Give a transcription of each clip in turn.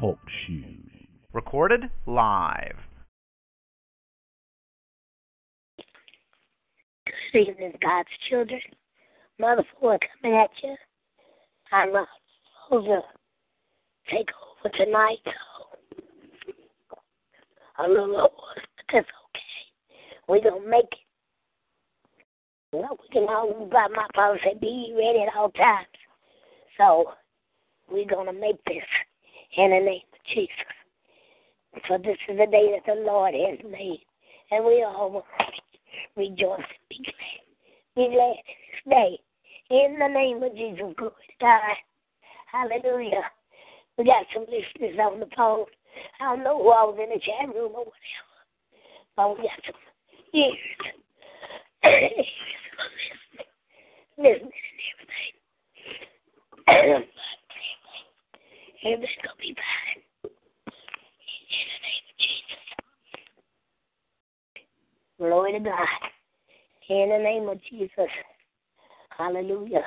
Talk shoes. Recorded live. Good evening, God's children. Mother Ford coming at you. I'm not supposed to take over tonight, so a little lower, but that's okay. We're going to make it. Well, we can all, by my father say, be ready at all times. So we're going to make this in the name of Jesus. For this is the day that the Lord has made, and we all will rejoice and be glad. Be glad in this day. In the name of Jesus, glory to God. Hallelujah. We got some listeners on the phone. I don't know who I was in the chat room or whatever, but we got some ears. Listening and everything. Everything's going to be fine. In the name of Jesus. Glory to God. In the name of Jesus. Hallelujah.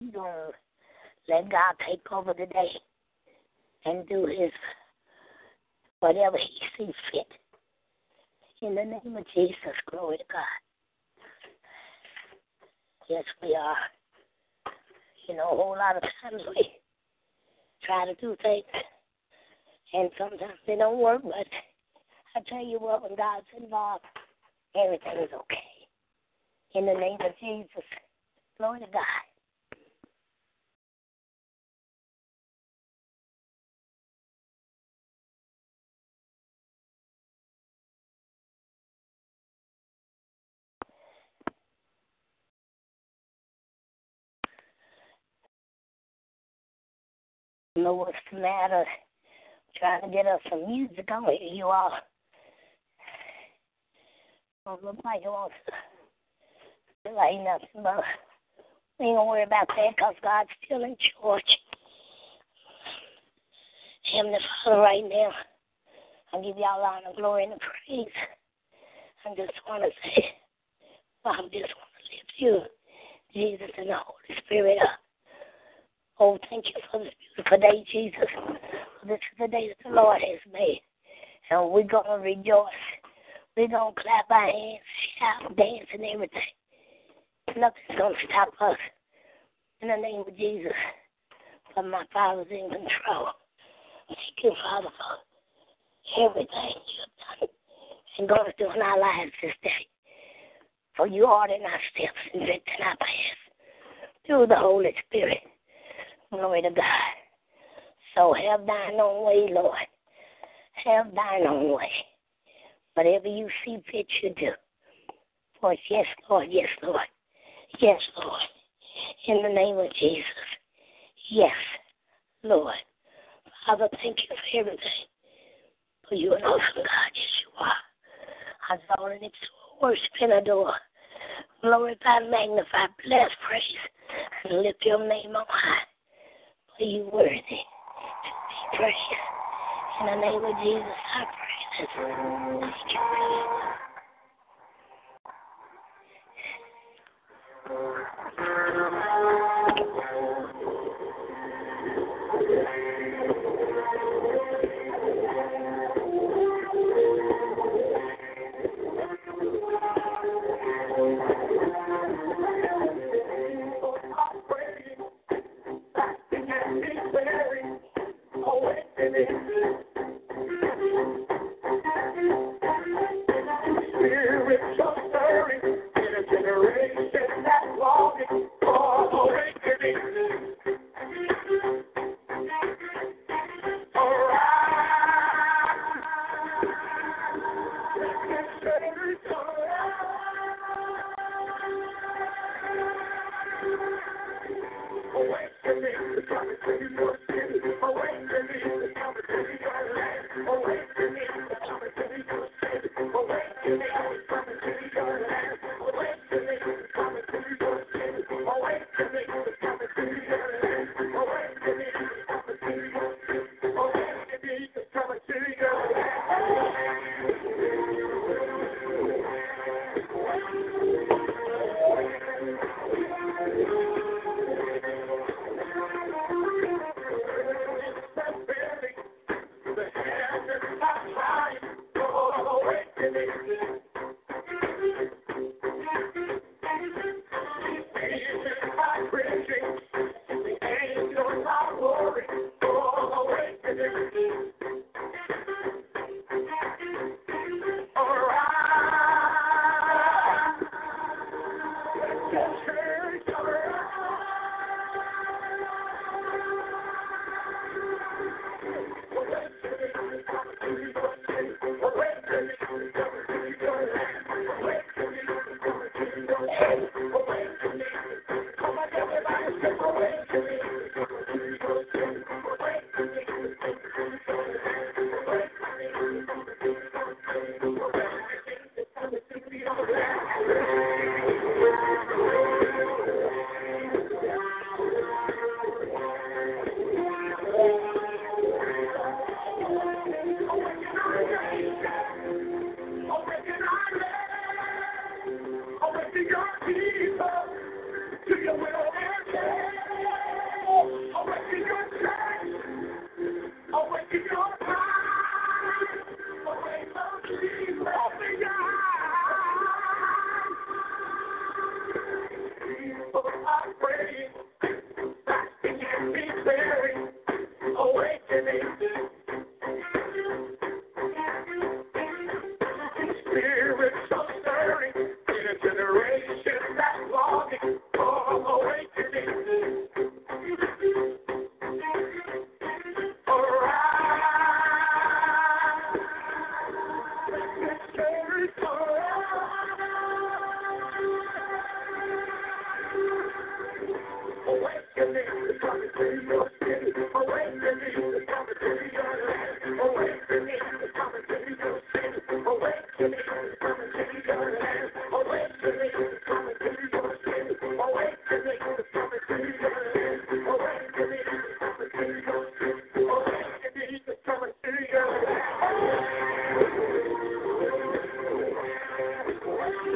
We're going to let God take over today and do His whatever He sees fit. In the name of Jesus, glory to God. Yes, we are. You know, a whole lot of times we try to do things, and sometimes they don't work, but I tell you what, when God's involved, everything is okay. In the name of Jesus, glory to God. Know what's the matter? Trying to get us some music on here. You all don't look like you want to play nothing, but we ain't gonna worry about that because God's still in charge. Heavenly Father, right now, I give y'all honor, glory, and praise. I just want to say, Father, I just want to lift you, Jesus, and the Holy Spirit up. Oh, thank you for this beautiful day, Jesus. This is the day that the Lord has made. And we're going to rejoice. We're going to clap our hands, shout, dance, and everything. Nothing's going to stop us. In the name of Jesus, for my Father's in control. Thank you, Father, for everything you've done and going to do in our lives this day. For you ordering our steps and directing our paths through the Holy Spirit. Glory to God. So have thine own way, Lord. Have thine own way. Whatever you see fit, you do. For it's yes, Lord, yes, Lord. Yes, Lord. In the name of Jesus. Yes, Lord. Father, thank you for everything. For you are an awesome God. Yes, you are. I adore and extol, worship and adore. Glorify, magnify, bless, praise, and lift your name on high. Are you worthy to be praised? In the name of Jesus, I pray this. Thank you, Amen.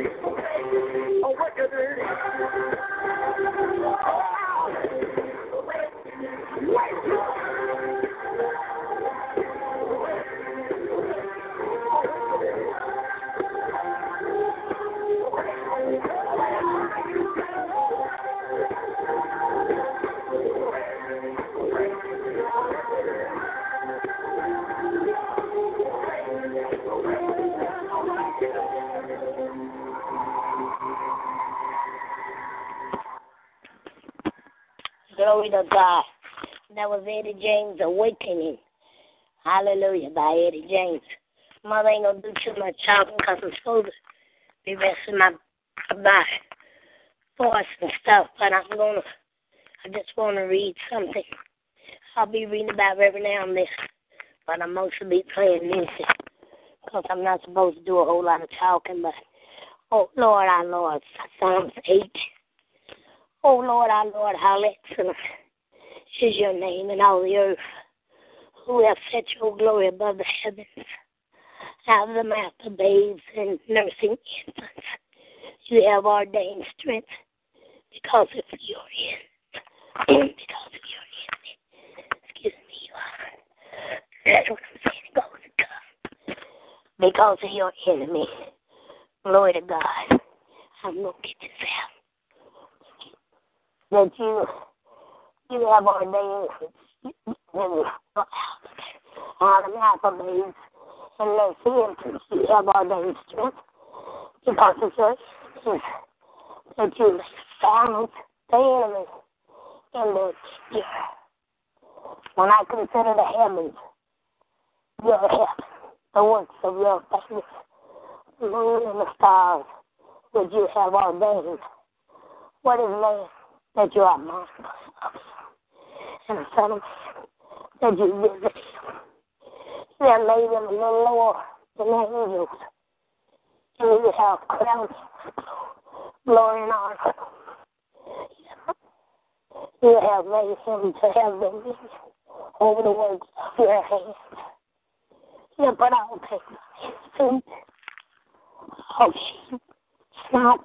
Oh, what does it is? Wow! Wait! Glory to God. That was Eddie James, Awakening. Hallelujah, by Eddie James. Mother ain't going to do too much talking because I'm supposed to be resting my body, voice and stuff, but I just want to read something. I'll be reading about every now and then, but I'm mostly be playing music because I'm not supposed to do a whole lot of talking, but oh, Lord, our Lord, Psalms 8. Oh, Lord, our Lord, how excellent is your name in all the earth, who have set your glory above the heavens, out of the mouth of babes and nursing infants. You have ordained strength because of your end. Excuse me, Lord. That's what I'm saying. It goes to God. Because of your enemy. Glory to God. I'm going to get this out. That you have ordained out of mouth of babes and nursing infants. You have ordained strength because of your enemy. That you may silence the enemy in their spirit. When I consider the heavens, your heaven, the works of your fingers, the moon and the stars which you have ordained, what is man that you are mindful of him, and the Son of Man that you visit him? You have made him a little lower than the angels, and you have crowned him with glory and honor. You have made him to have dominion over the works of your hands. You have put all things on his feet. Oh, sheep, snot,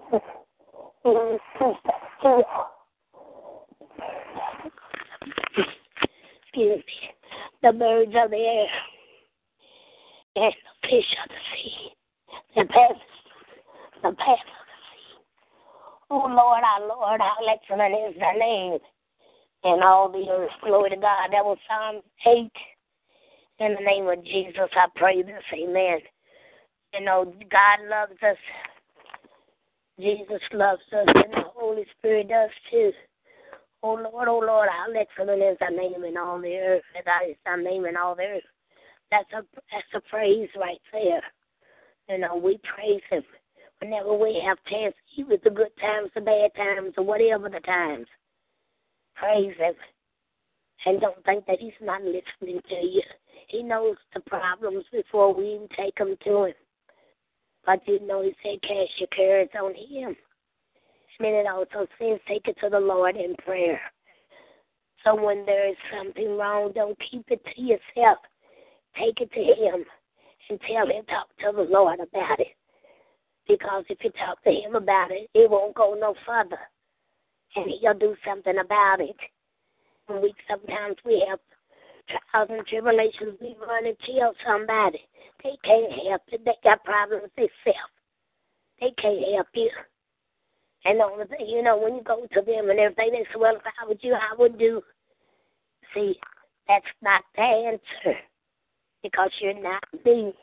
and sister, excuse me, the birds of the air and the fish of the sea, the path of the sea. Oh, Lord, our Lord, how excellent is thy name in all the earth. Glory to God. That was Psalms 8. In the name of Jesus, I pray this. Amen. You know, God loves us. Jesus loves us, and the Holy Spirit does too. Oh, Lord, how excellent is thy name in all the earth. Thy name in all the earth. That's a praise right there. You know, we praise him whenever we have chance, even the good times, the bad times, or whatever the times. Praise him. And don't think that he's not listening to you. He knows the problems before we even take them to him. But you know, he said, cast your cares on him. And then it also says, take it to the Lord in prayer. So when there is something wrong, don't keep it to yourself. Take it to him and tell him, talk to the Lord about it. Because if you talk to him about it, it won't go no further. And he'll do something about it. And sometimes we have trials and tribulations, we run and tell somebody. They can't help it. They got problems themselves. They can't help you. And the only thing, you know, when you go to them and everything, they say, well, if I would you, I would do. See, that's not the answer because you're not me.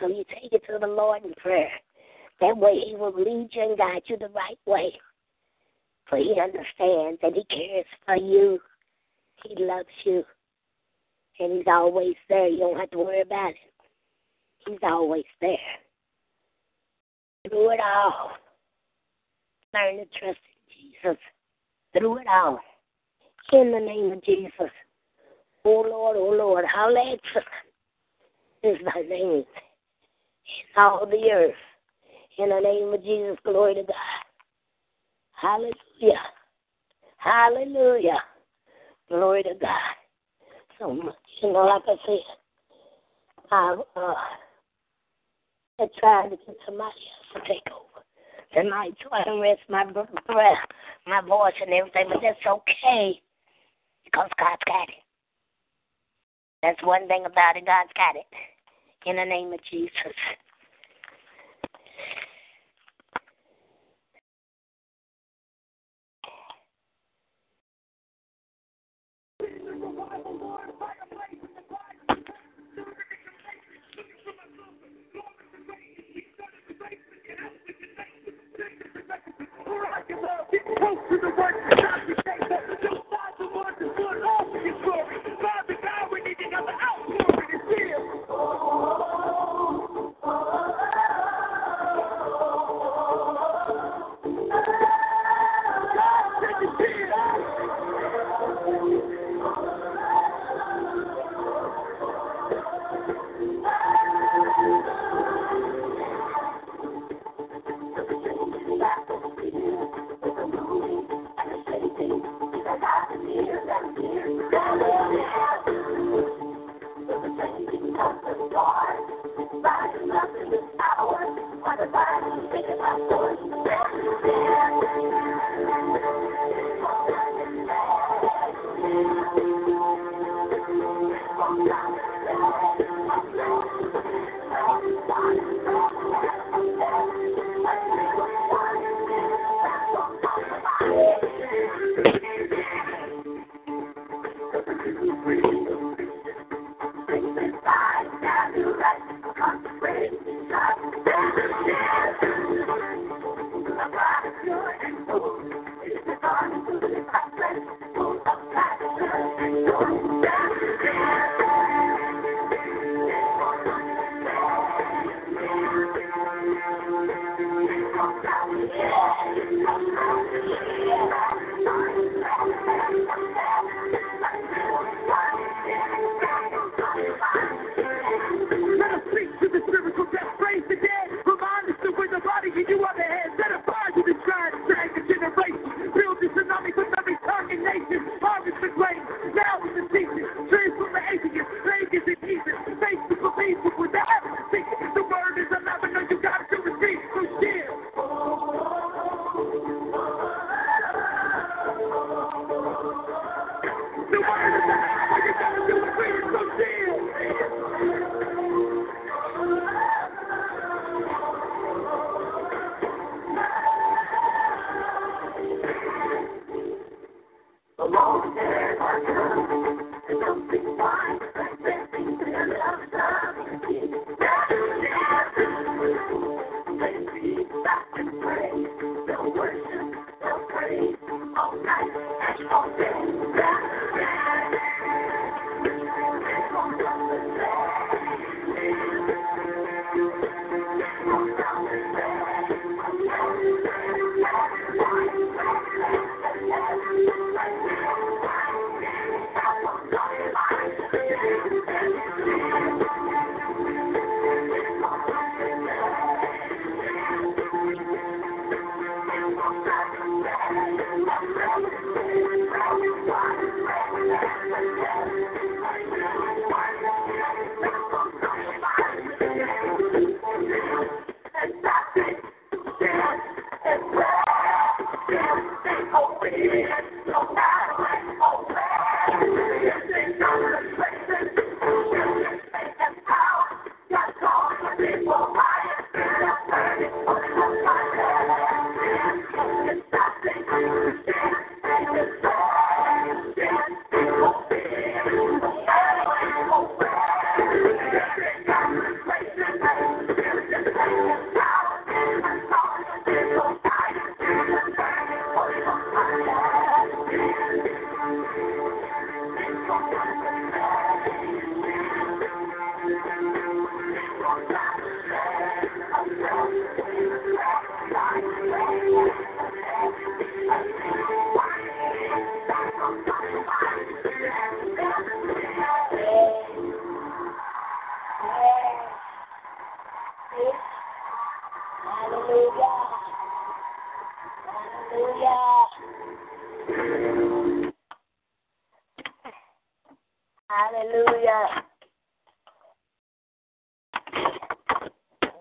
So you take it to the Lord in prayer. That way he will lead you and guide you the right way. For he understands and he cares for you. He loves you. And he's always there. You don't have to worry about it. He's always there. Through it all, learn to trust in Jesus. Through it all. In the name of Jesus. Oh, Lord, how excellent is thy name in all the earth. In the name of Jesus, glory to God. Hallelujah. Hallelujah. Glory to God. So much. You know, like I said, I tried to get somebody else to take over. Tonight, too, I didn't rest my breath, my voice and everything, but that's okay because God's got it. That's one thing about it. God's got it. In the name of Jesus.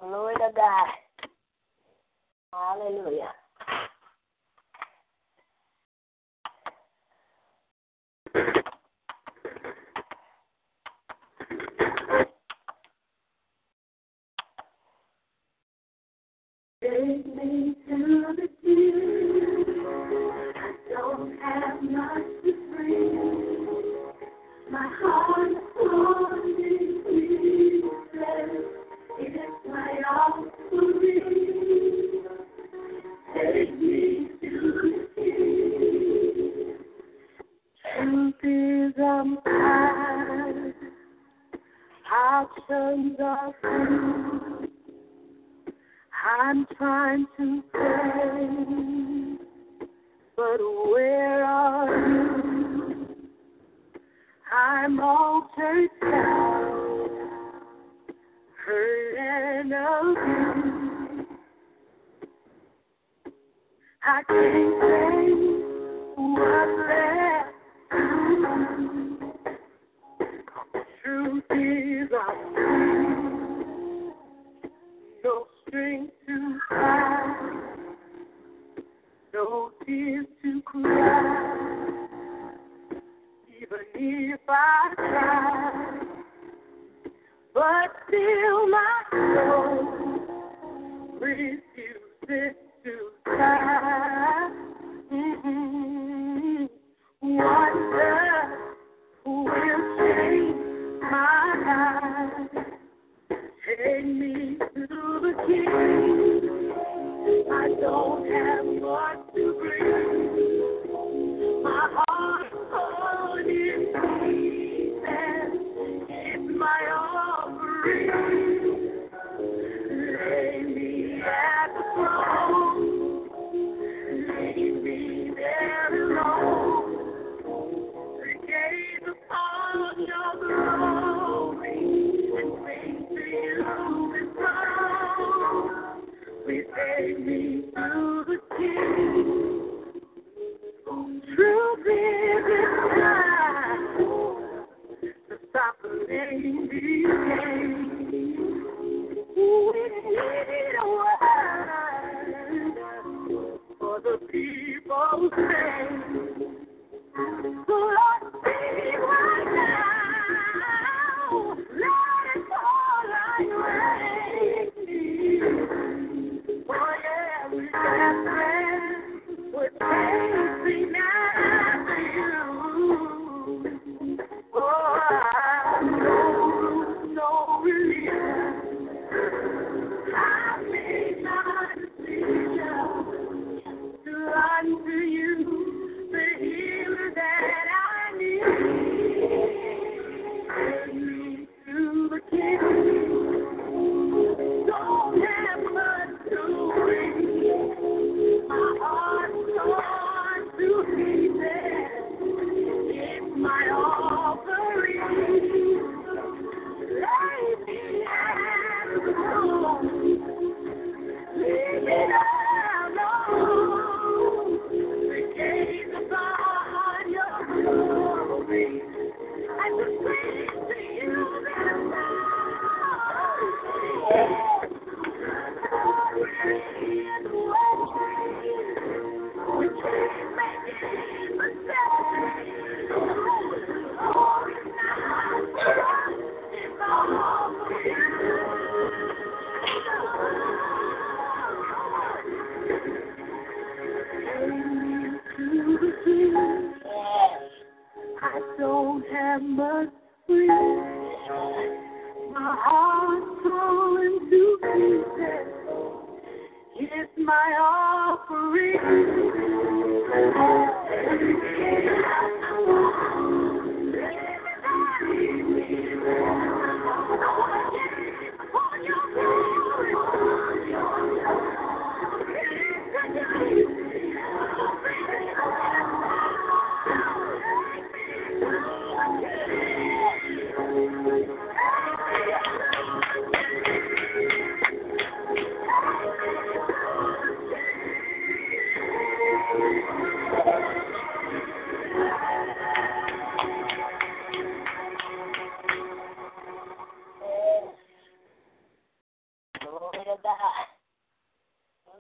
Glory to God. Hallelujah. Take me to the deep. I don't have much to bring. My heart is torn in pieces. It is my offering. Take me to the deep. Truth is unkind. Options are few. I'm trying to stay, but where are you? I'm all turned down, hurt and abused. I can't say what's left. Truth is I'm no strength to cry, no tears to cry, even if I try, but still my soul refuses to die. Mm-hmm. Wonder will change my life. Take me to the King. I don't have much to bring. My heart torn in pieces. It's my offering. Lay me at the throne. Lay me there alone. The gaze upon your glory and faith. We take me to the King. Truth is in time to stop playing these games. We need a word for the people's sake. So Lord, speak right now. Lord, it's all I need.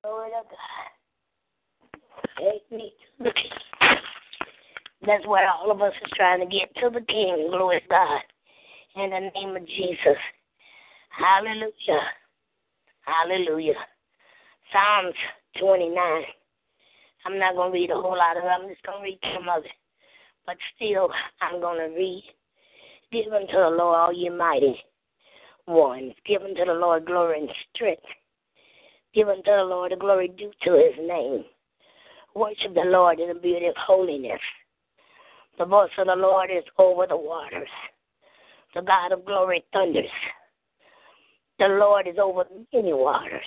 Lord of God. Take me to the King. That's what all of us is trying to get, to the King, glory to God. In the name of Jesus. Hallelujah. Hallelujah. Psalms 29. I'm not going to read a whole lot of it. I'm just going to read some of it. But still, I'm going to read. Give unto the Lord, all ye mighty ones. Give unto the Lord glory and strength. Give unto the Lord the glory due to his name. Worship the Lord in the beauty of holiness. The voice of the Lord is over the waters. The God of glory thunders. The Lord is over many waters.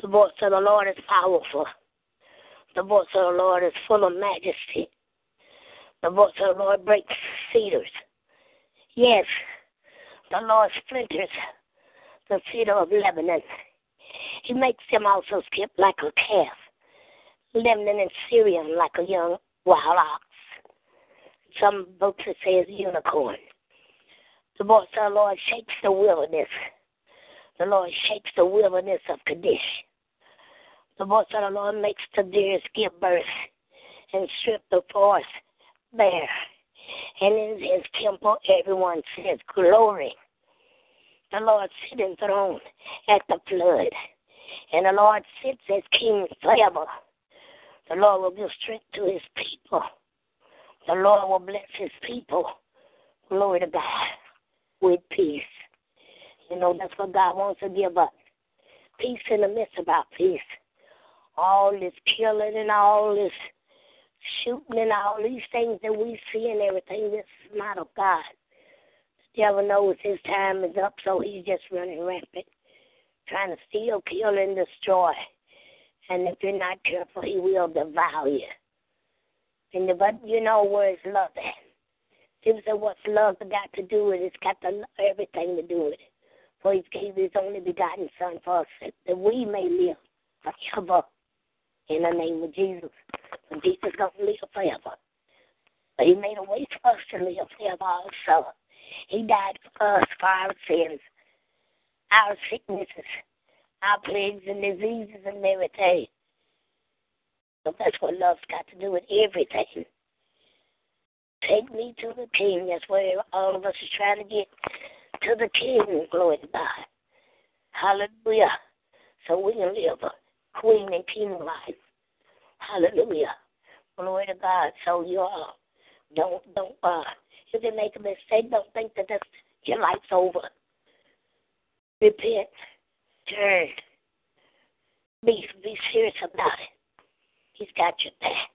The voice of the Lord is powerful. The voice of the Lord is full of majesty. The voice of the Lord breaks cedars. Yes, the Lord splinters the cedar of Lebanon. He makes them also skip like a calf, Lebanon and Syrian like a young wild ox. Some books say it's unicorn. The voice of the Lord shakes the wilderness. The Lord shakes the wilderness of Kadesh. The voice of the Lord makes the deer give birth and strip the forest bare. And in his temple, everyone says, glory. The Lord sits enthroned at the flood, and the Lord sits as king forever. The Lord will give strength to his people. The Lord will bless his people, glory to God, with peace. You know, that's what God wants to give us. Peace in the midst of our peace. All this killing and all this shooting and all these things that we see and everything, this is not of God. The devil knows his time is up, so he's just running rampant, trying to steal, kill, and destroy. And if you're not careful, he will devour you. And but you know where his love at. People say, what's love got to do with it? It's got to, everything to do with it. For he gave his only begotten Son for us, that we may live forever. In the name of Jesus. But Jesus is going to live forever. But he made a way for us to live forever also. He died for us, for our sins, our sicknesses, our plagues and diseases and everything. So that's what love's got to do with everything. Take me to the King. That's where all of us are trying to get, to the King, glory to God. Hallelujah. So we can live a queen and king life. Hallelujah. Glory to God. So you all don't if you make a mistake, don't think that that's, your life's over. Repent. Turn. Be serious about it. He's got your back.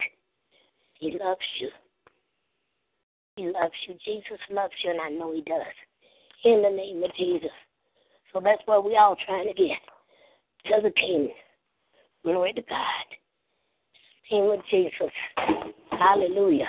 He loves you. He loves you. Jesus loves you, and I know he does. In the name of Jesus. So that's what we all trying to get. To the King. Glory to God. In the name of Jesus. Hallelujah.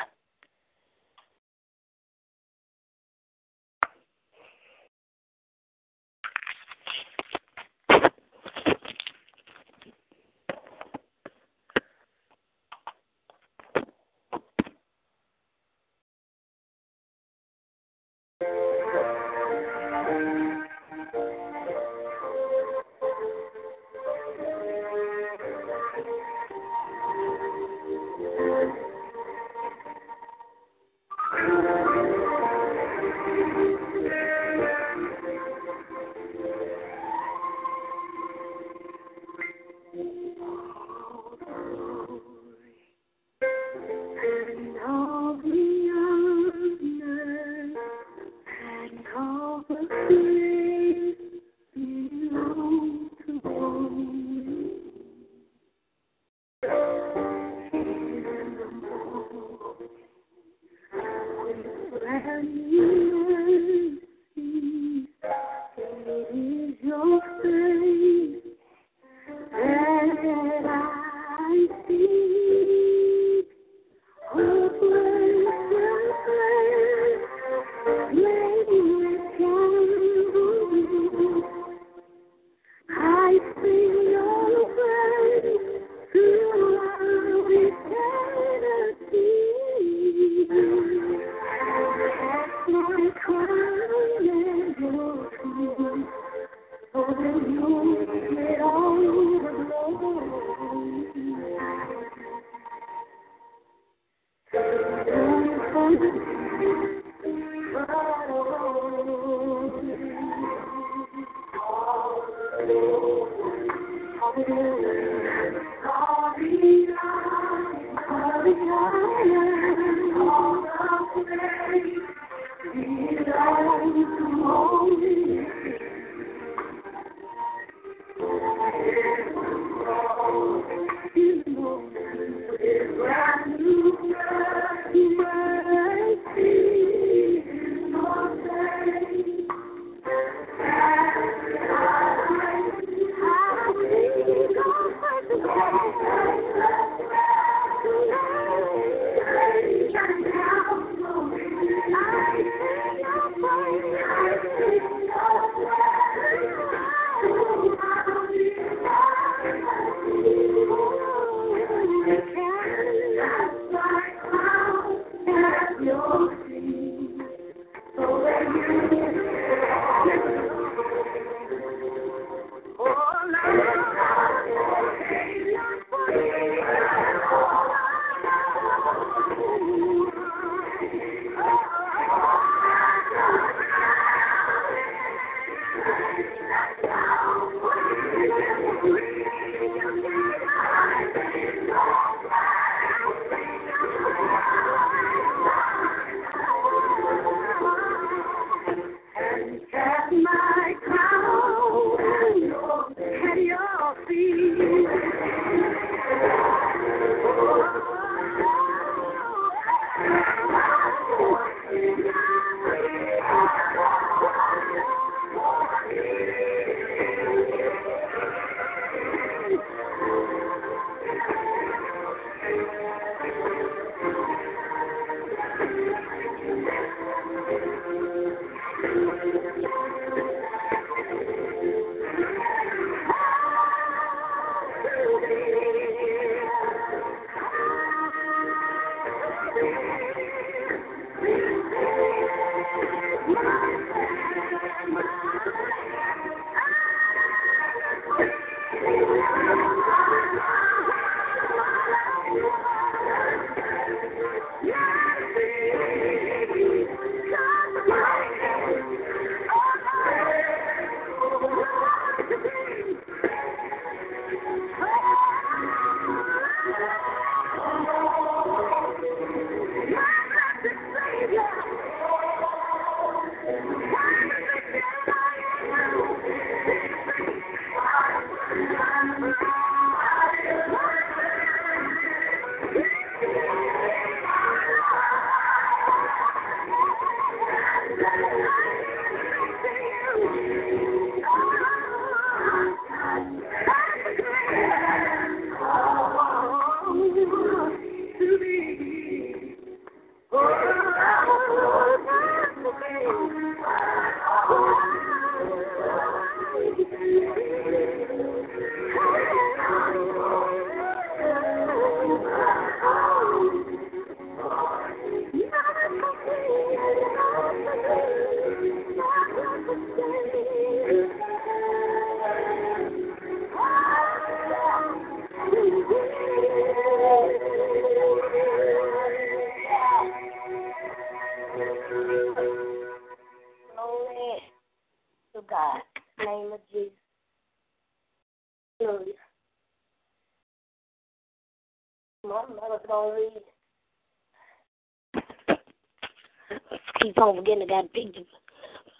Forgetting I got to pick the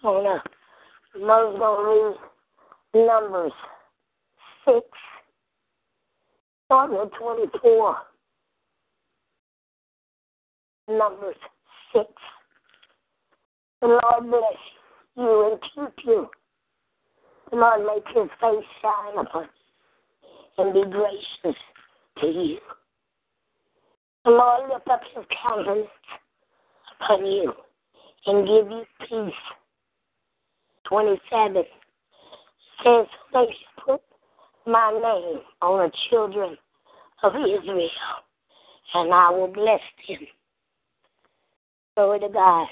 phone up. Mother's going to read Numbers 6, starting at 24. Numbers 6. The Lord bless you and keep you. The Lord make his face shine upon you and be gracious to you. The Lord lift up his countenance upon you and give you peace. 27 says, they should put my name on the children of Israel, and I will bless them. Glory to God.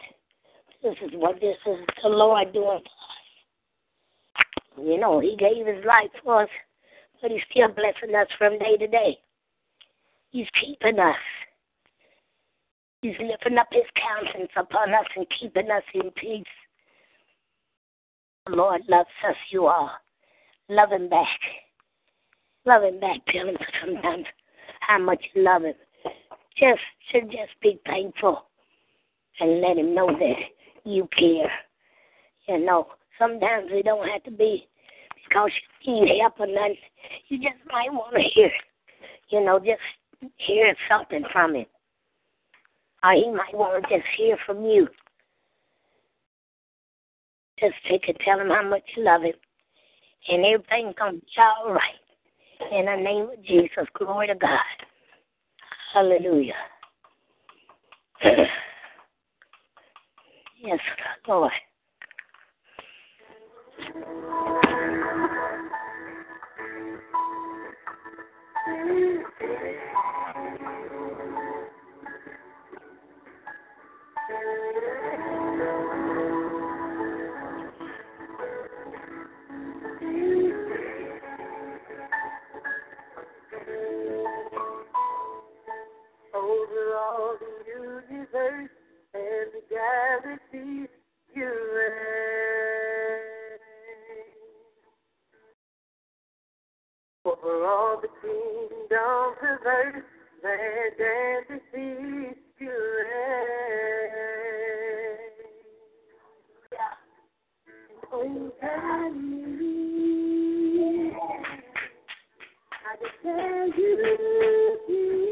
This is what this is the Lord doing for us. You know, he gave his life for us, but he's still blessing us from day to day. He's keeping us. He's lifting up his countenance upon us and keeping us in peace. The Lord loves us, you all. Love him back. Love him back, parents, sometimes, how much you love him. Just be thankful and let him know that you care. You know, sometimes we don't have to be because you need help or nothing. You just might want to hear, you know, just hear something from him. Or he might want to just hear from you. Just take and tell him how much you love him. And everything's going to be all right. In the name of Jesus, glory to God. Hallelujah. Yes, Lord. Over all the universe and the galaxy, you reign. Over all the kingdoms of earth, land and the sea, you reign. Yeah. Oh, I declare you king.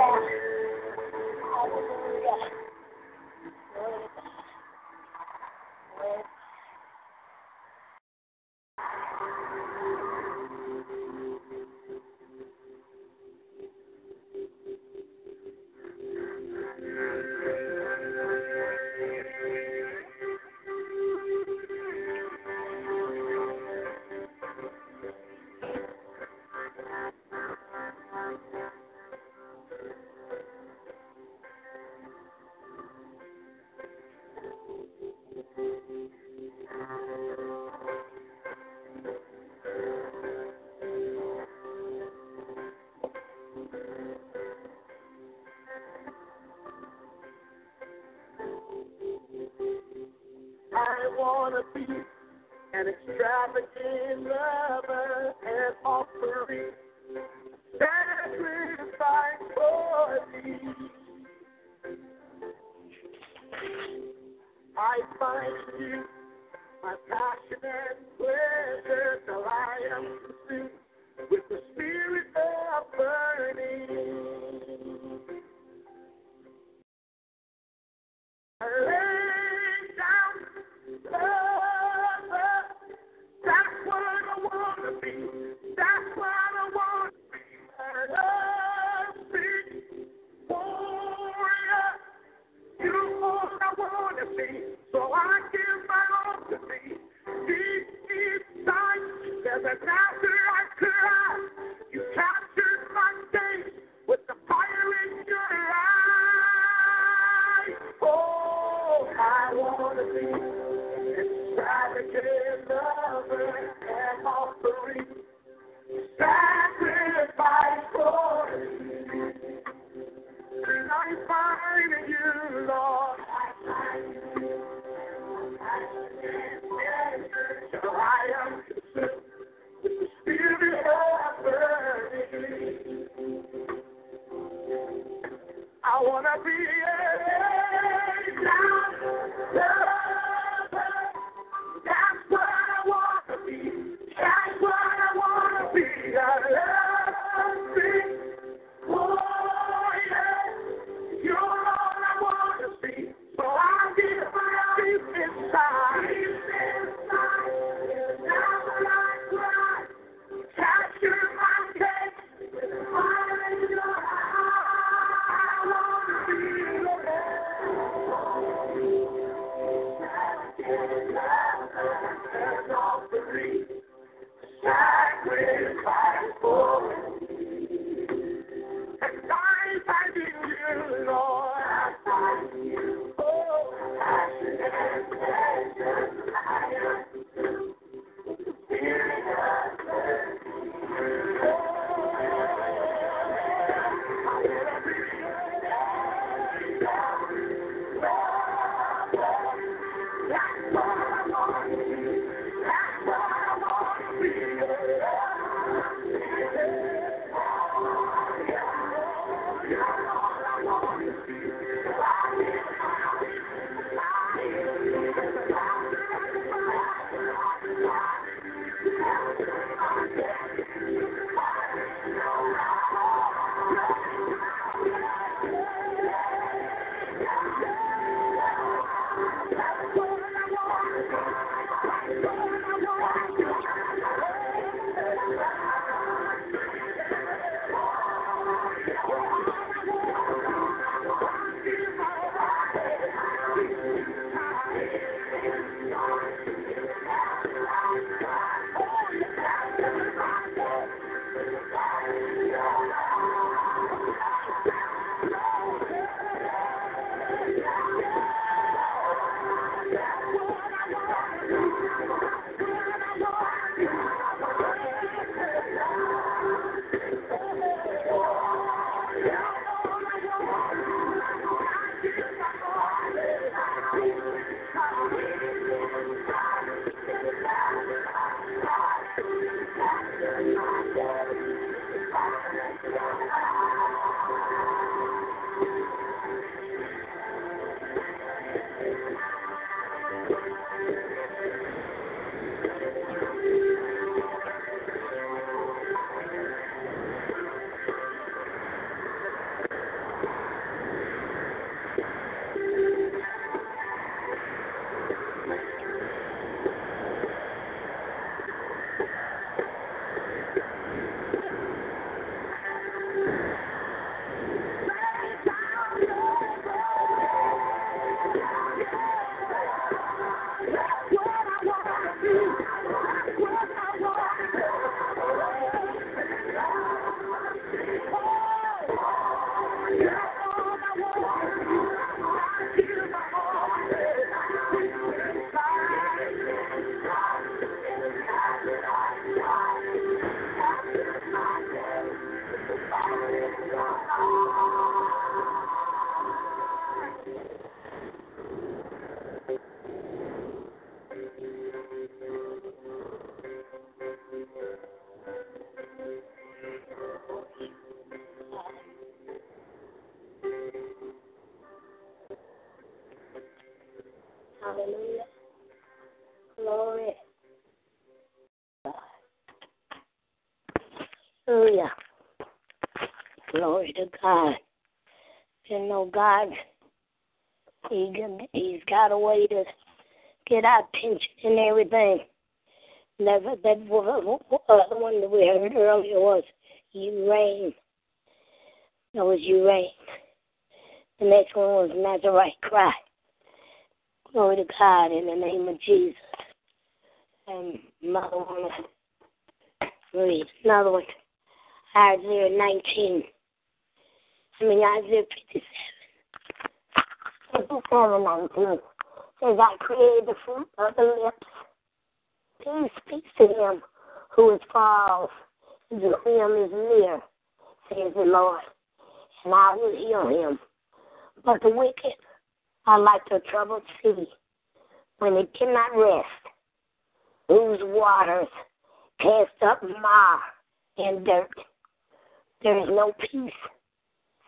I want to be an extravagant lover and offering sacrifice for thee. I find you my passion and pleasure till I am consumed with the spirit of burning. So I give my all to thee. Deep inside, there's a Nazarite cry. You captured my day with the fire in your eyes. Oh, I want to be an extravagant lover and offering sacrifice for thee. And I find in you, Lord. I want to be a lover. That's what I want to be. That's what I want to be. I love you. Oh, yeah. You're all I want to be. So I give my life inside. It's Nazarite Cry. Capture my case with a fire in your eyes. I want to be your man. Hallelujah. Glory. Hallelujah. Glory to God. You know, God, He's got a way to get our attention and everything. That one that we heard earlier was Uran. That was Uran. The next one was Nazarite Cry. Glory to God in the name of Jesus. And another one, read another one. Isaiah 57:19 says, I created the fruit of the lips. Peace speaks to him who is far off, and to him is near, says the Lord, and I will heal him. But the wicked are like the troubled sea, when it cannot rest, whose waters cast up mire and dirt. There is no peace,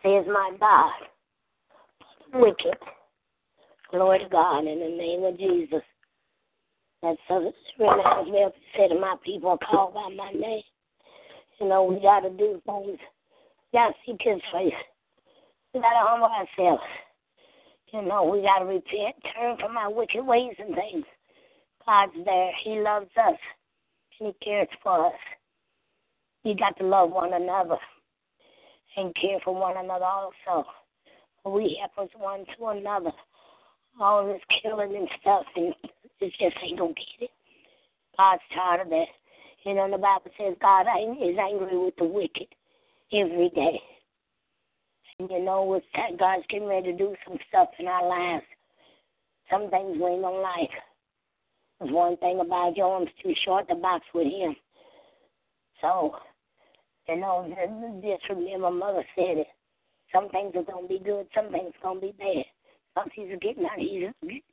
says my God. But the wicked, glory to God, in the name of Jesus. That reminds me of said my people called by my name. You know, we got to do things. We got to seek his face. We got to humble ourselves. You know, we got to repent, turn from our wicked ways and things. God's there. He loves us. And he cares for us. We got to love one another and care for one another also. We help us one to another. All this killing and stuff, and it just ain't gonna get it. God's tired of that. You know, the Bible says God is angry with the wicked every day. And you know, it's time God's getting ready to do some stuff in our lives. Some things we ain't gonna like. There's one thing about your arms too short to box with him. So, you know, just remember Mother said it. Some things are gonna be good, some things are gonna be bad. He's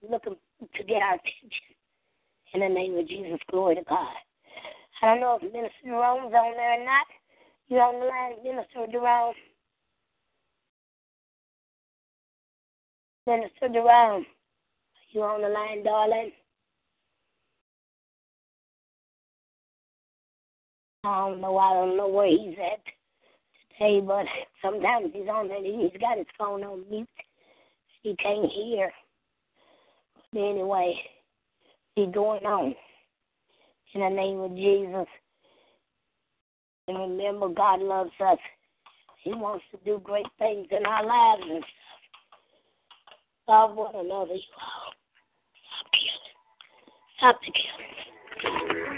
looking to get our attention. In the name of Jesus, glory to God. I don't know if Minister Jerome's on there or not. You're on the line, Minister Jerome. Minister Jerome, you on the line, darling? I don't know where he's at today, but sometimes he's on there. He's got his phone on mute. He can't hear. But anyway, he's going on. In the name of Jesus. And remember, God loves us. He wants to do great things in our lives and stuff. Love one another, you all. Stop the killing. Stop the killing.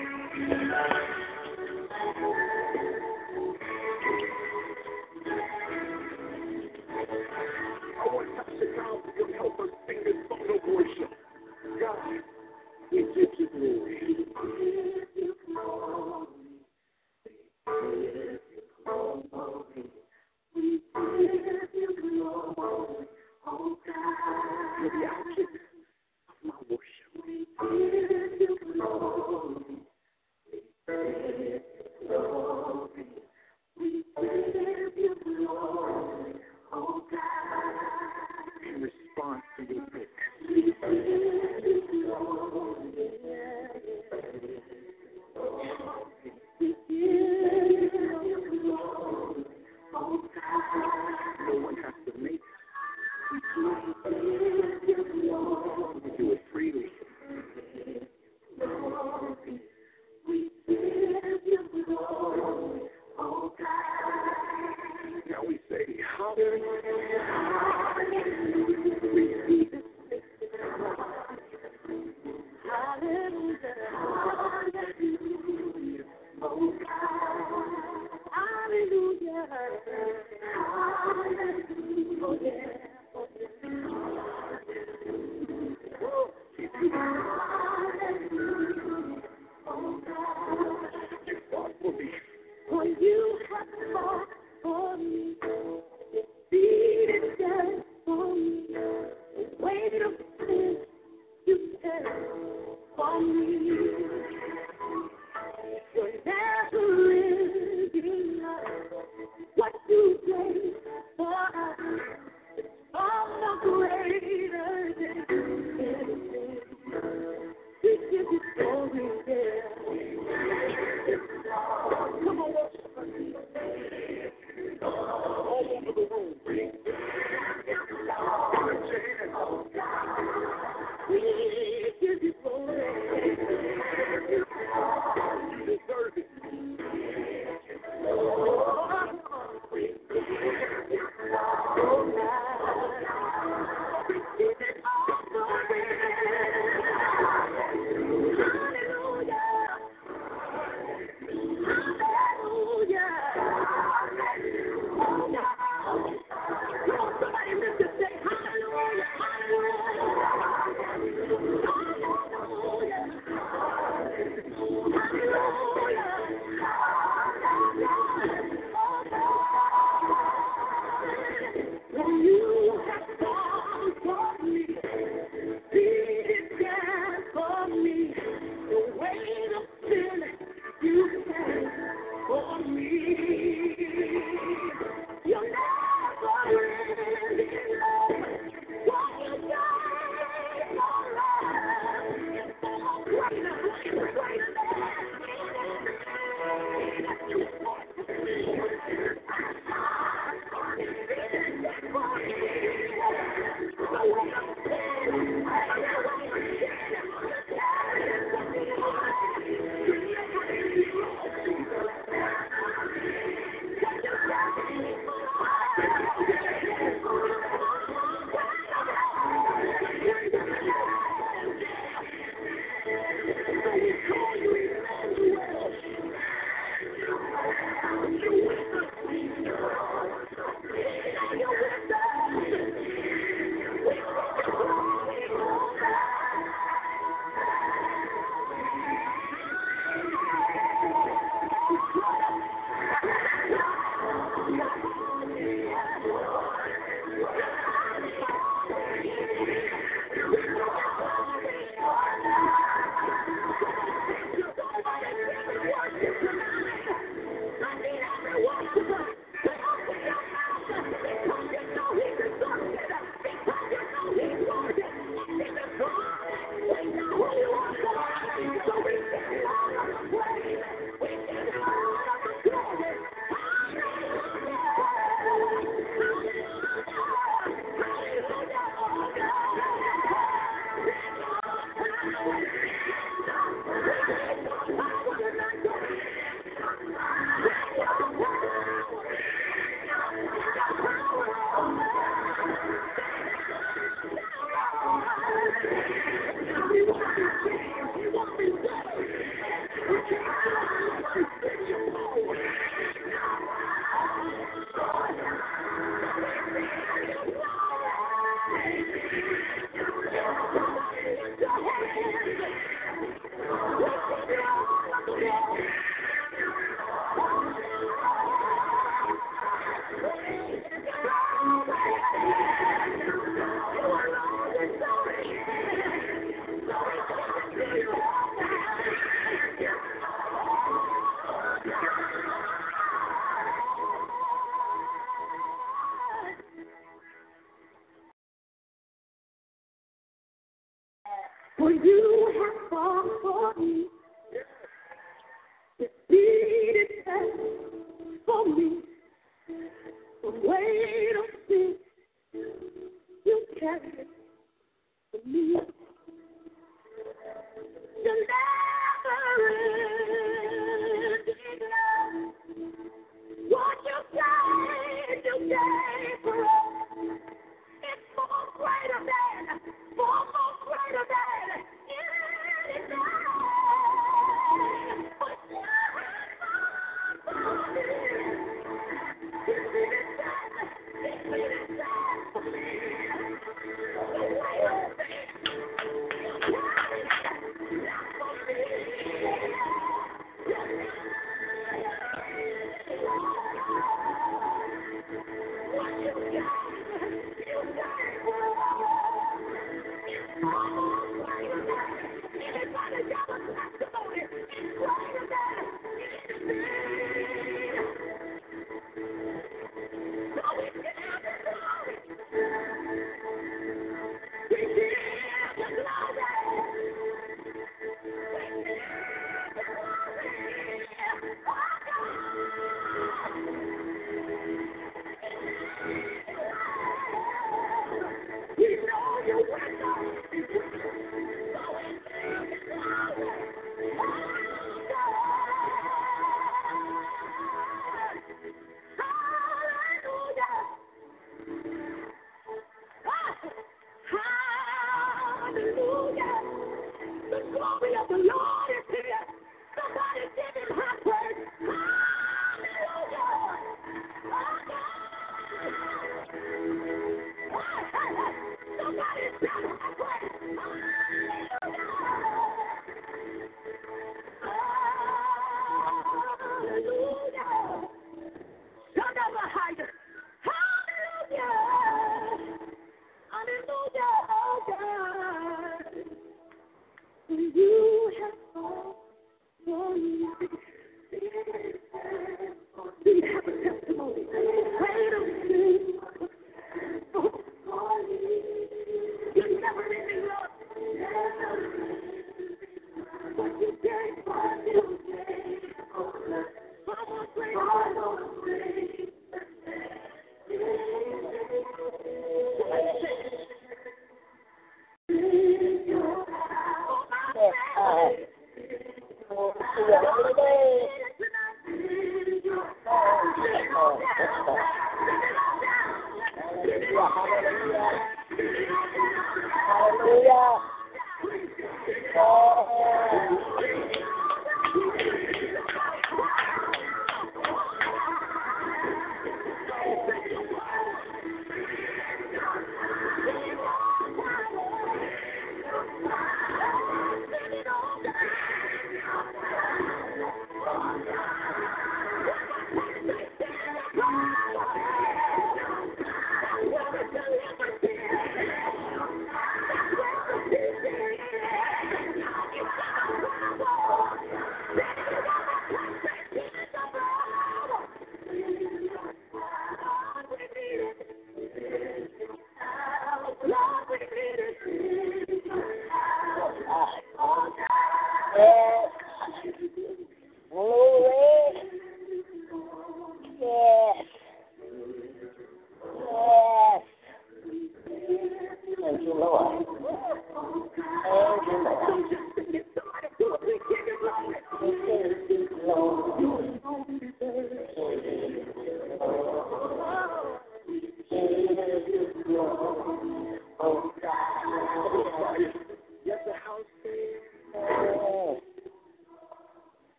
Greater than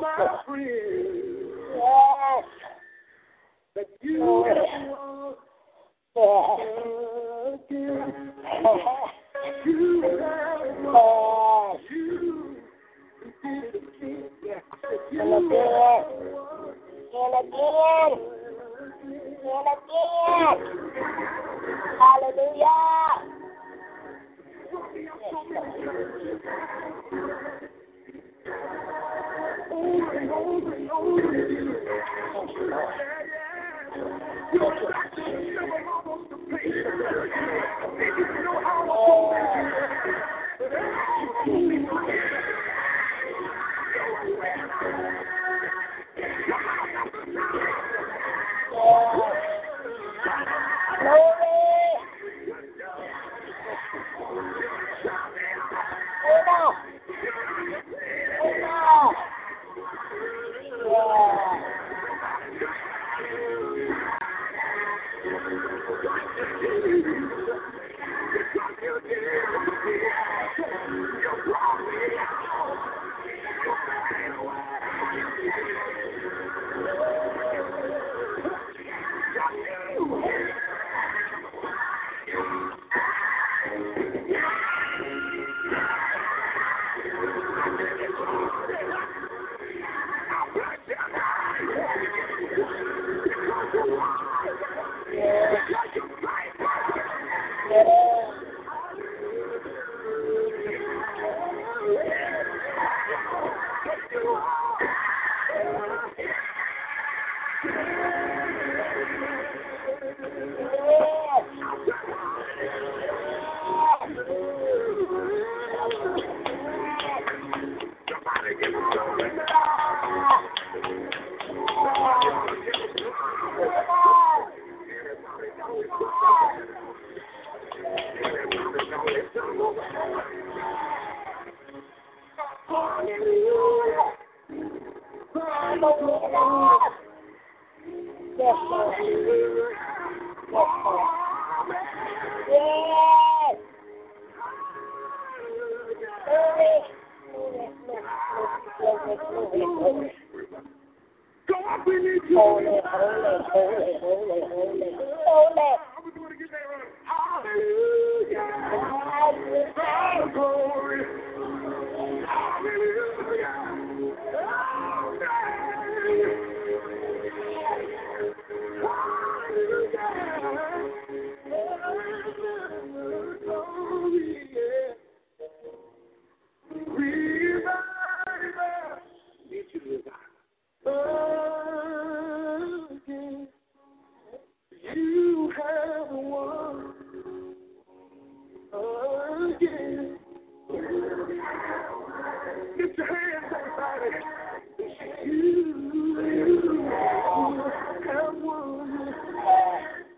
my prayer that you have forgiven. You have lost.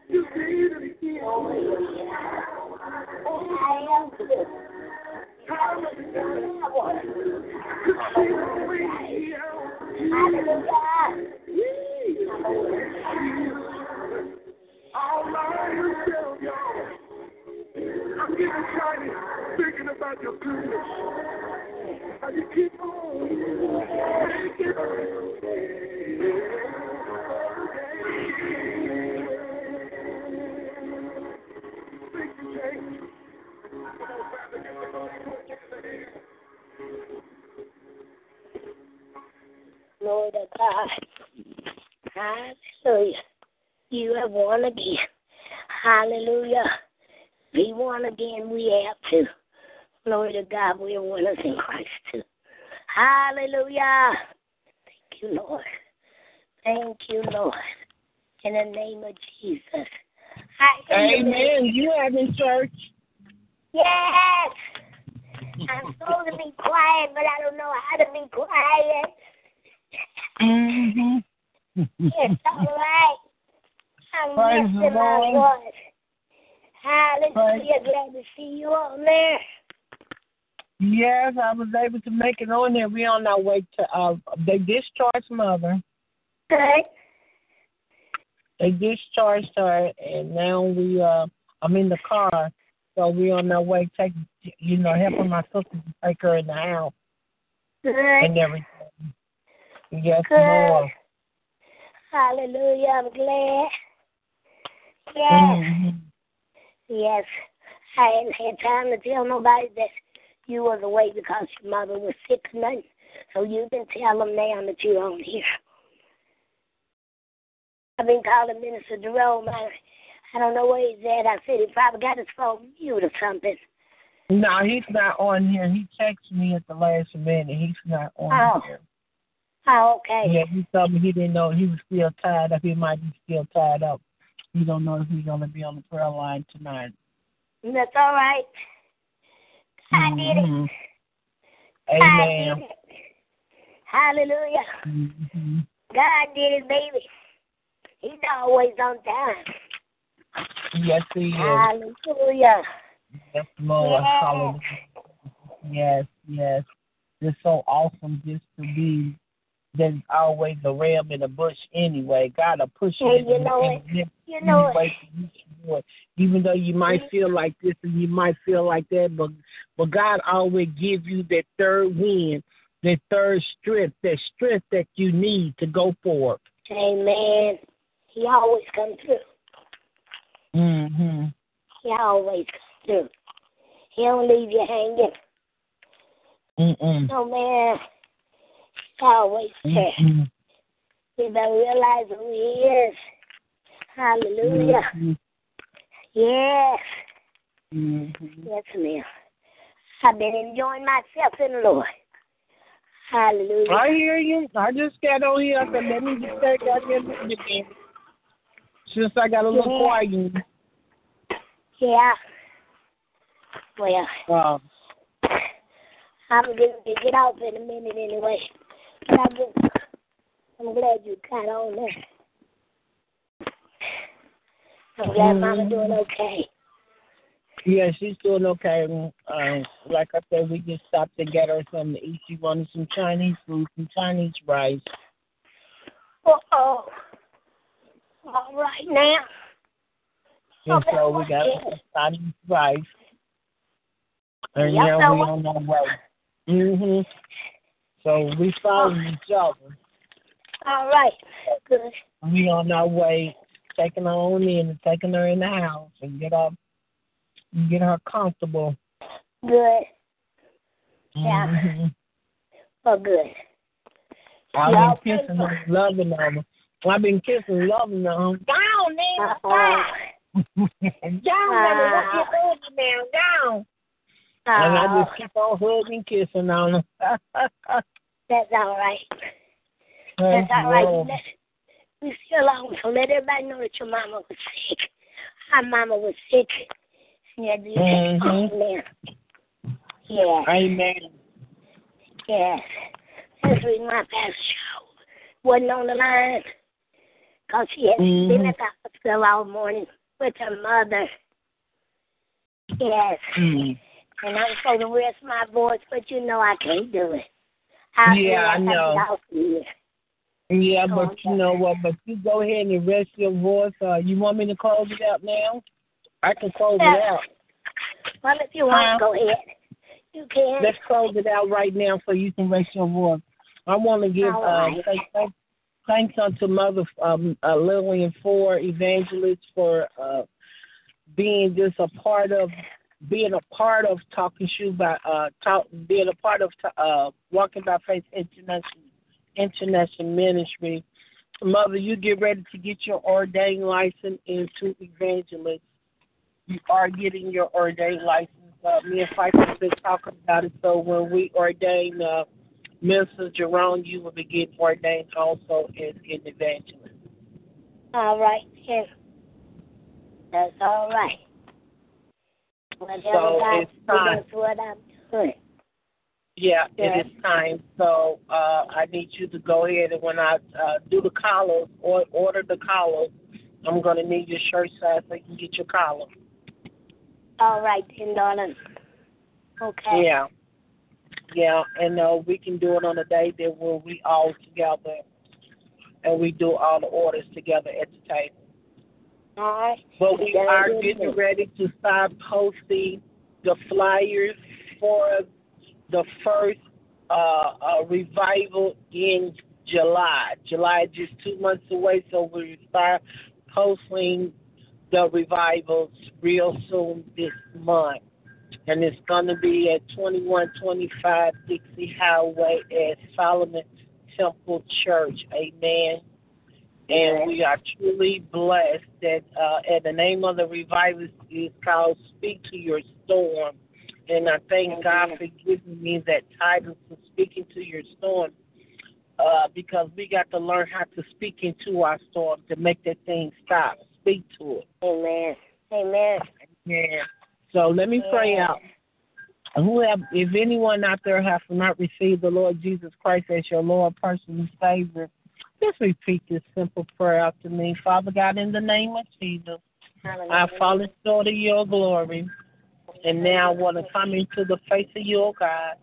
You did it again. Hallelujah. Lord of God, hallelujah, you have won again, hallelujah, we won again, we have to, Lord of God, we are winners in Christ too, hallelujah, thank you, Lord, in the name of Jesus. Amen, you have in church. Yes, I'm supposed to be quiet, but I don't know how to be quiet. Mm-hmm. It's all right. I'm lifting my voice. Hallelujah. Glad to see you on there. Yes, I was able to make it on there. We're on our way to, they discharged Mother. Okay. They discharged her, and now I'm in the car. So we're on our way, helping my sister to take her in the house and everything. Yes, good. Lord. Hallelujah. I'm glad. Yes. Mm-hmm. Yes. I ain't had time to tell nobody that you was away because your mother was sick or nothing. So you can tell them now that you're on here. I've been calling Minister Jerome. I don't know where he's at. I said he probably got his phone mute or something. No, he's not on here. He texted me at the last minute. He's not on here. Oh, okay. Yeah, he told me he didn't know. He was still tied up. He might be still tied up. He don't know if he's going to be on the prayer line tonight. That's all right. I did it. Amen. I did it. Hallelujah. Mm-hmm. God did it, baby. He's always on time. Yes, he is. Hallelujah. Yes, Lord. Yes. Hallelujah. Yes, yes. It's so awesome just to be. There's always a ram in the bush anyway. God will push you. Hey, you know it. Even though you might feel like this and you might feel like that, but God always gives you that third wind, that third strength that you need to go forward. Amen. He always comes through. Mm-hmm. He always comes through. He don't leave you hanging. Mm-mm. So, man, he's always there. Mm-hmm. We better realize who he is. Hallelujah. Mm-hmm. Yes. Mm-hmm. Yes, ma'am. I've been enjoying myself in the Lord. Hallelujah. I hear you. I just got on here. I said, let me just take out here. Since I got a little quiet. Yeah. Well, I'm going to get off in a minute anyway. But I'm glad you got on there. I'm glad Mama's doing okay. Yeah, she's doing okay. Like I said, we just stopped to get her something to eat. She wanted some Chinese food, some Chinese rice. Uh-oh. All right now. And so we got some Chinese rice. And now we're on our way. Mm-hmm. So we following each other. All right. Good. We on our way, taking her on in and taking her in the house and get her comfortable. Good. Yeah. Mm-hmm. Oh, good. I've been kissing her, loving her. I've been kissing, loving her. Down, Nina. Down, let me hold you down. Down. And I just keep on hugging, kissing on her. That's all right. That's all right. We still on, so let everybody know that your mama was sick. Our mama was sick. Yeah, mm-hmm. Yeah. Amen. Yes. That's the reason my pastor wasn't on the line because she had been at the hospital all morning with her mother. Yes. Mm-hmm. And I'm supposed to rest my voice, but you know I can't do it. I know. Yeah, oh, but you know what? But you go ahead and rest your voice. You want me to close it out now? I can close it out. Well, if you want to go ahead, you can. Let's close it out right now so you can raise your voice. I want to give thanks unto Mother Lillian Ford, Evangelist, for being a part of Walking by Faith International Ministrie. Mother, you get ready to get your ordained license into evangelist. You are getting your ordained license. Me and Piper have been talking about it. So when we ordain Minister Jerome, you will be getting ordained also as an evangelist. All right, yes. That's all right. Whatever so it's time. What I'm doing. Yeah, it is time. So I need you to go ahead and when I do the collars or order the collars, I'm going to need your shirt size so you can get your collar. All right, $10. Okay. Yeah. Yeah, and we can do it on a day that where we all together and we do all the orders together at the table. All right. But we are getting ready to start posting the flyers for the first revival in July. July is just 2 months away, so we'll start posting the revivals real soon this month. And it's going to be at 2125 Dixie Highway at Solomon Temple Church. Amen. And we are truly blessed that at the name of the revival is called Speak to Your Storm. And I thank God for giving me that title for Speaking to Your Storm, because we got to learn how to speak into our storm to make that thing stop. Speak to it. Amen. Amen. Amen. So let me pray out. If anyone out there has not received the Lord Jesus Christ as your Lord, personal Savior, just repeat this simple prayer after me. Father God, in the name of Jesus, hallelujah. I fall short of your glory, and now I want to come into the face of your God.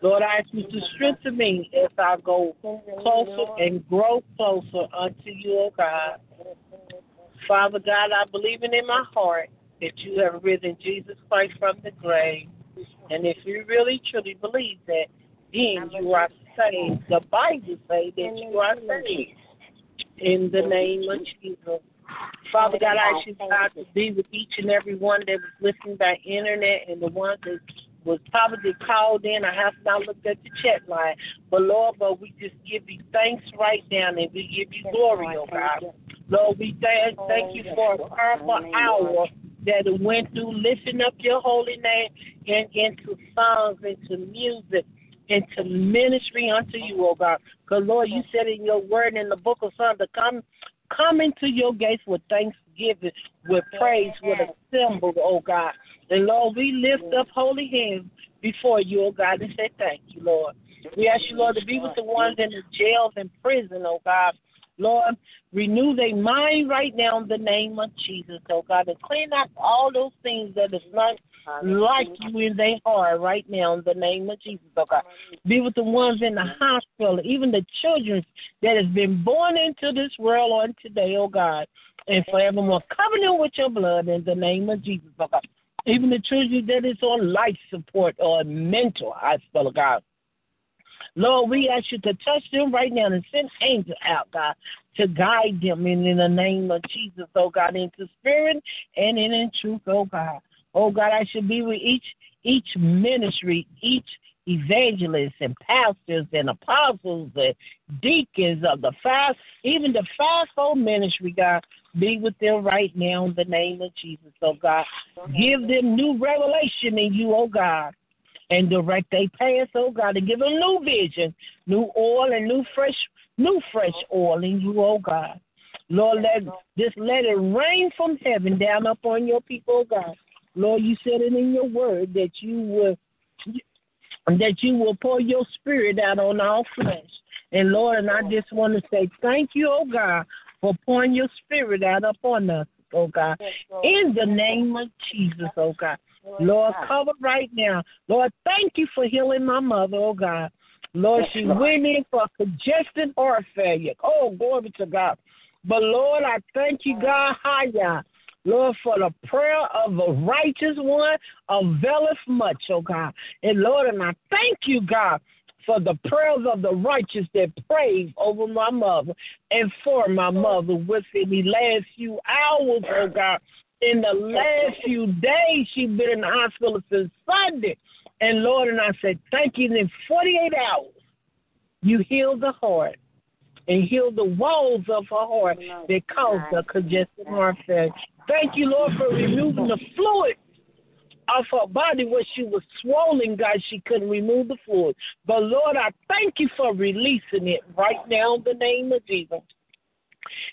Lord, I ask you to strengthen me as I go closer and grow closer unto you, O God. Father God, I believe it in my heart that you have risen Jesus Christ from the grave. And if you really, truly believe that, then you are saved. The Bible says that you are saved. In the name of Jesus. Father God, I ask you, God, to be with each and every one that was listening by internet and the ones that was probably called in. I have not looked at the chat line. But, Lord, we just give you thanks right now, and we give you glory, oh God. Lord, we thank you for a powerful hour that it went through lifting up your holy name and into songs, into music, into ministry unto you, oh God. Because, Lord, you said in your word in the book of Psalms to come into your gates with thanksgiving, with praise, with a symbol, oh God. And, Lord, we lift up holy hands before you, oh God, and say thank you, Lord. We ask you, Lord, to be with the ones in the jails and prison, oh God. Lord, renew their mind right now in the name of Jesus, oh God, and clean up all those things that is not like you in their heart right now in the name of Jesus, oh God. Be with the ones in the hospital, even the children that has been born into this world on today, oh God, and forevermore. Cover them with your blood in the name of Jesus, oh God. Even the children that is on life support or mental hospital, oh God. Lord, we ask you to touch them right now and send angels out, God, to guide them in the name of Jesus, oh God, into spirit and in truth, oh God. Oh God, I should be with each ministry, each evangelist and pastors and apostles and deacons of the five, even the fivefold ministry, God. Be with them right now in the name of Jesus, oh God. Give them new revelation in you, oh God. And direct their paths, oh God, and give them new vision, new oil, and new fresh oil in you, oh God. Lord, let it rain from heaven down upon your people, oh God. Lord, you said it in your word that you will pour your spirit out on all flesh. And Lord, and I just want to say thank you, oh God, for pouring your spirit out upon us, oh God. In the name of Jesus, oh God. Lord, cover right now. Lord, thank you for healing my mother, oh God. Lord, she went in for congested heart failure. Oh, glory to God. But, Lord, I thank you, God, hiya. Lord, for the prayer of a righteous one availeth much, oh God. And, Lord, and I thank you, God, for the prayers of the righteous that prays over my mother and for my mother within the last few hours, oh God. In the last few days, she's been in the hospital since Sunday. And, Lord, and I said, thank you. And in 48 hours, you healed the heart and healed the walls of her heart that caused the congested heart failure. Thank you, Lord, for removing the fluid of her body where she was swollen, God. She couldn't remove the fluid. But, Lord, I thank you for releasing it right now in the name of Jesus.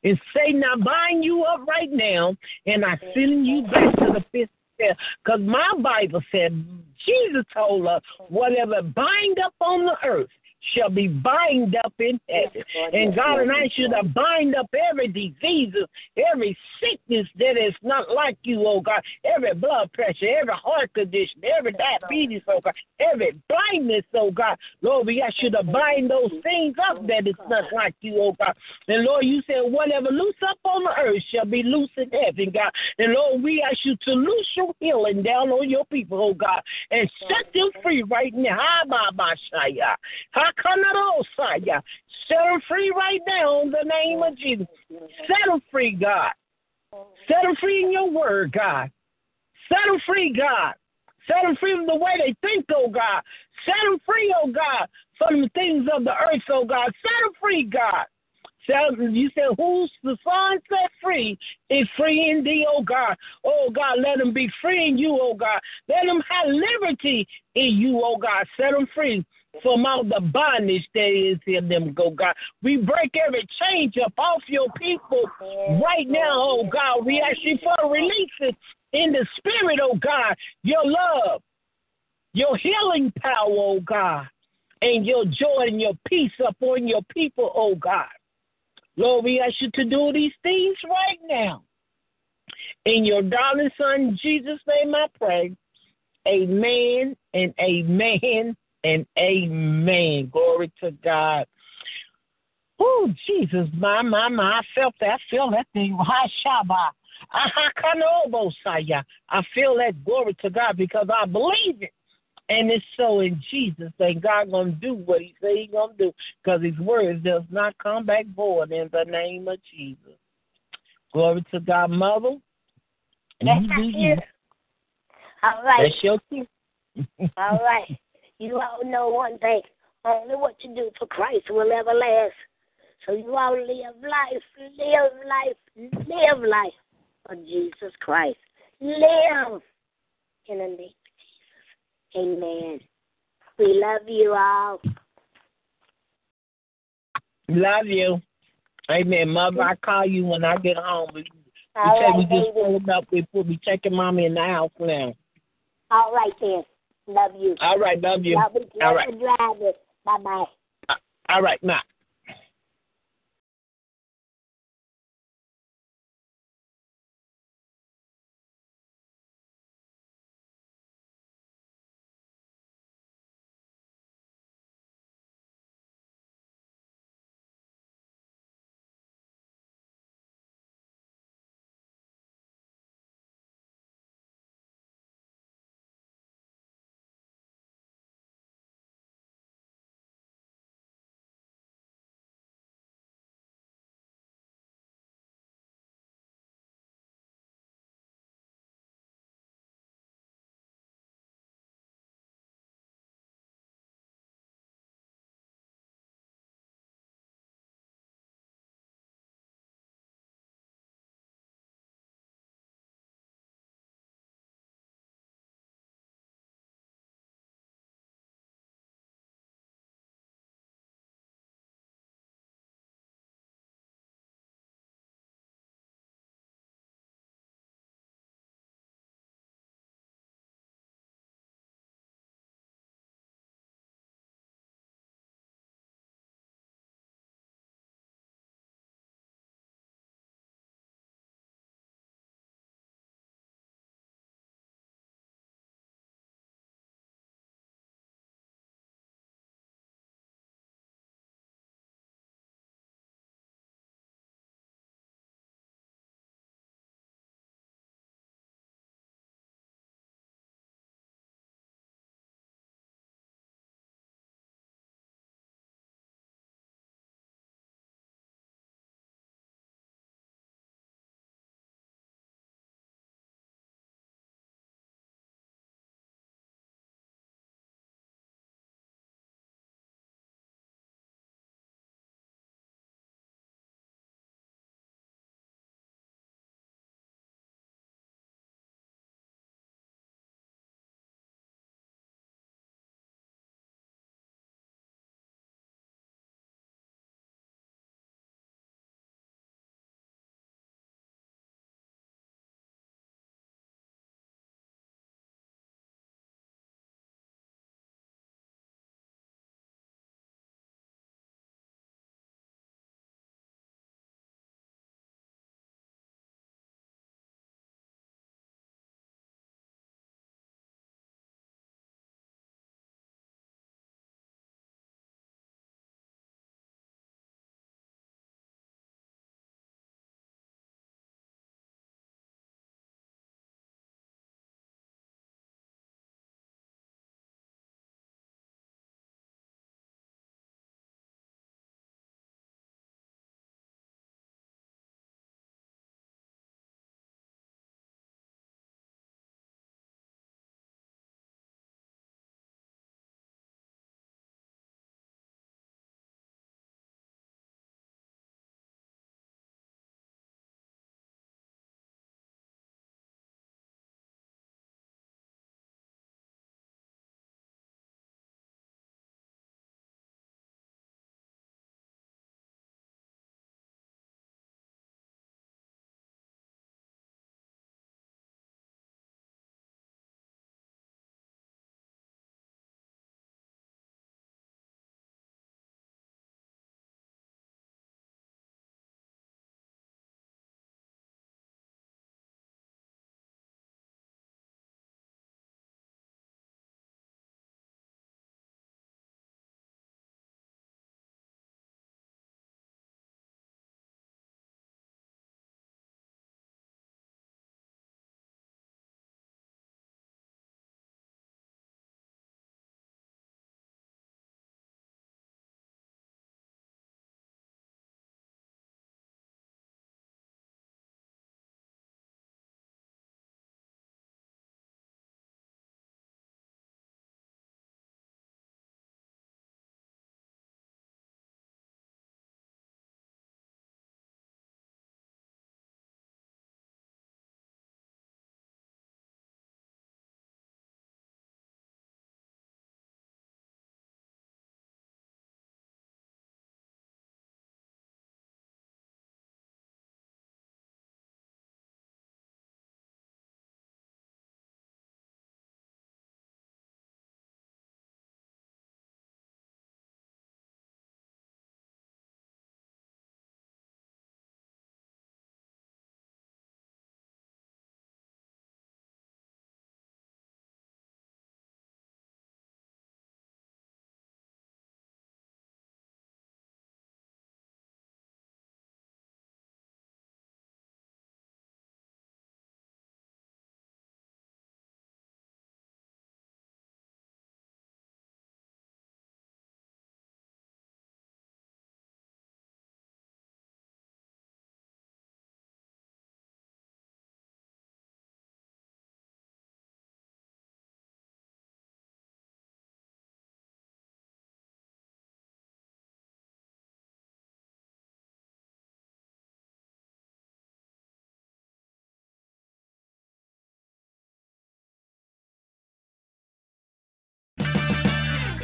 And Satan, I bind you up right now, and I send you back to the pit of hell. Because my Bible said, Jesus told us, whatever bind up on the earth shall be bind up in heaven. And God and I should have bind up every disease, every sickness that is not like you, oh God, every blood pressure, every heart condition, every diabetes, oh God, every blindness, oh God. Lord, we should have bind those things up that is not like you, oh God. And Lord, you said whatever loose up on the earth shall be loose in heaven, God. And Lord, we ask you to loose your healing down on your people, oh God, and set them free right now. Ha, Set them free right now in the name of Jesus. Set them free, God. Set them free in your word, God. Set them free, God. Set them free from the way they think, oh God. Set them free, oh God, from the things of the earth, oh God. Set them free, God. You said, who's the Son set free is free indeed, oh God. Oh God, let them be free in you, oh God. Let them have liberty in you, oh God. Set them free from all the bondage that is in them, oh God. We break every change up off your people right now, oh God. We ask you for releases in the spirit, oh God. Your love, your healing power, oh God, and your joy and your peace upon your people, oh God. Lord, we ask you to do these things right now. In your darling Son, Jesus' name I pray. Amen and amen and amen. Glory to God. Oh, Jesus, my. I feel that thing. I feel that, glory to God, because I believe it. And it's so in Jesus' name. God going to do what he said he going to do, because his words does not come back void in the name of Jesus. Glory to God, Mother. That's you. All right. That's your cue. All right. You all know one thing. Only what you do for Christ will ever last. So you all live life for Jesus Christ. Live in the name. Amen. We love you all. Love you. Amen. Mother, I call you when I get home. We just pulled up. We'll be checking Mommy in the house now. All right, then. Love you. All right, love you. All right. Bye-bye. All right, now.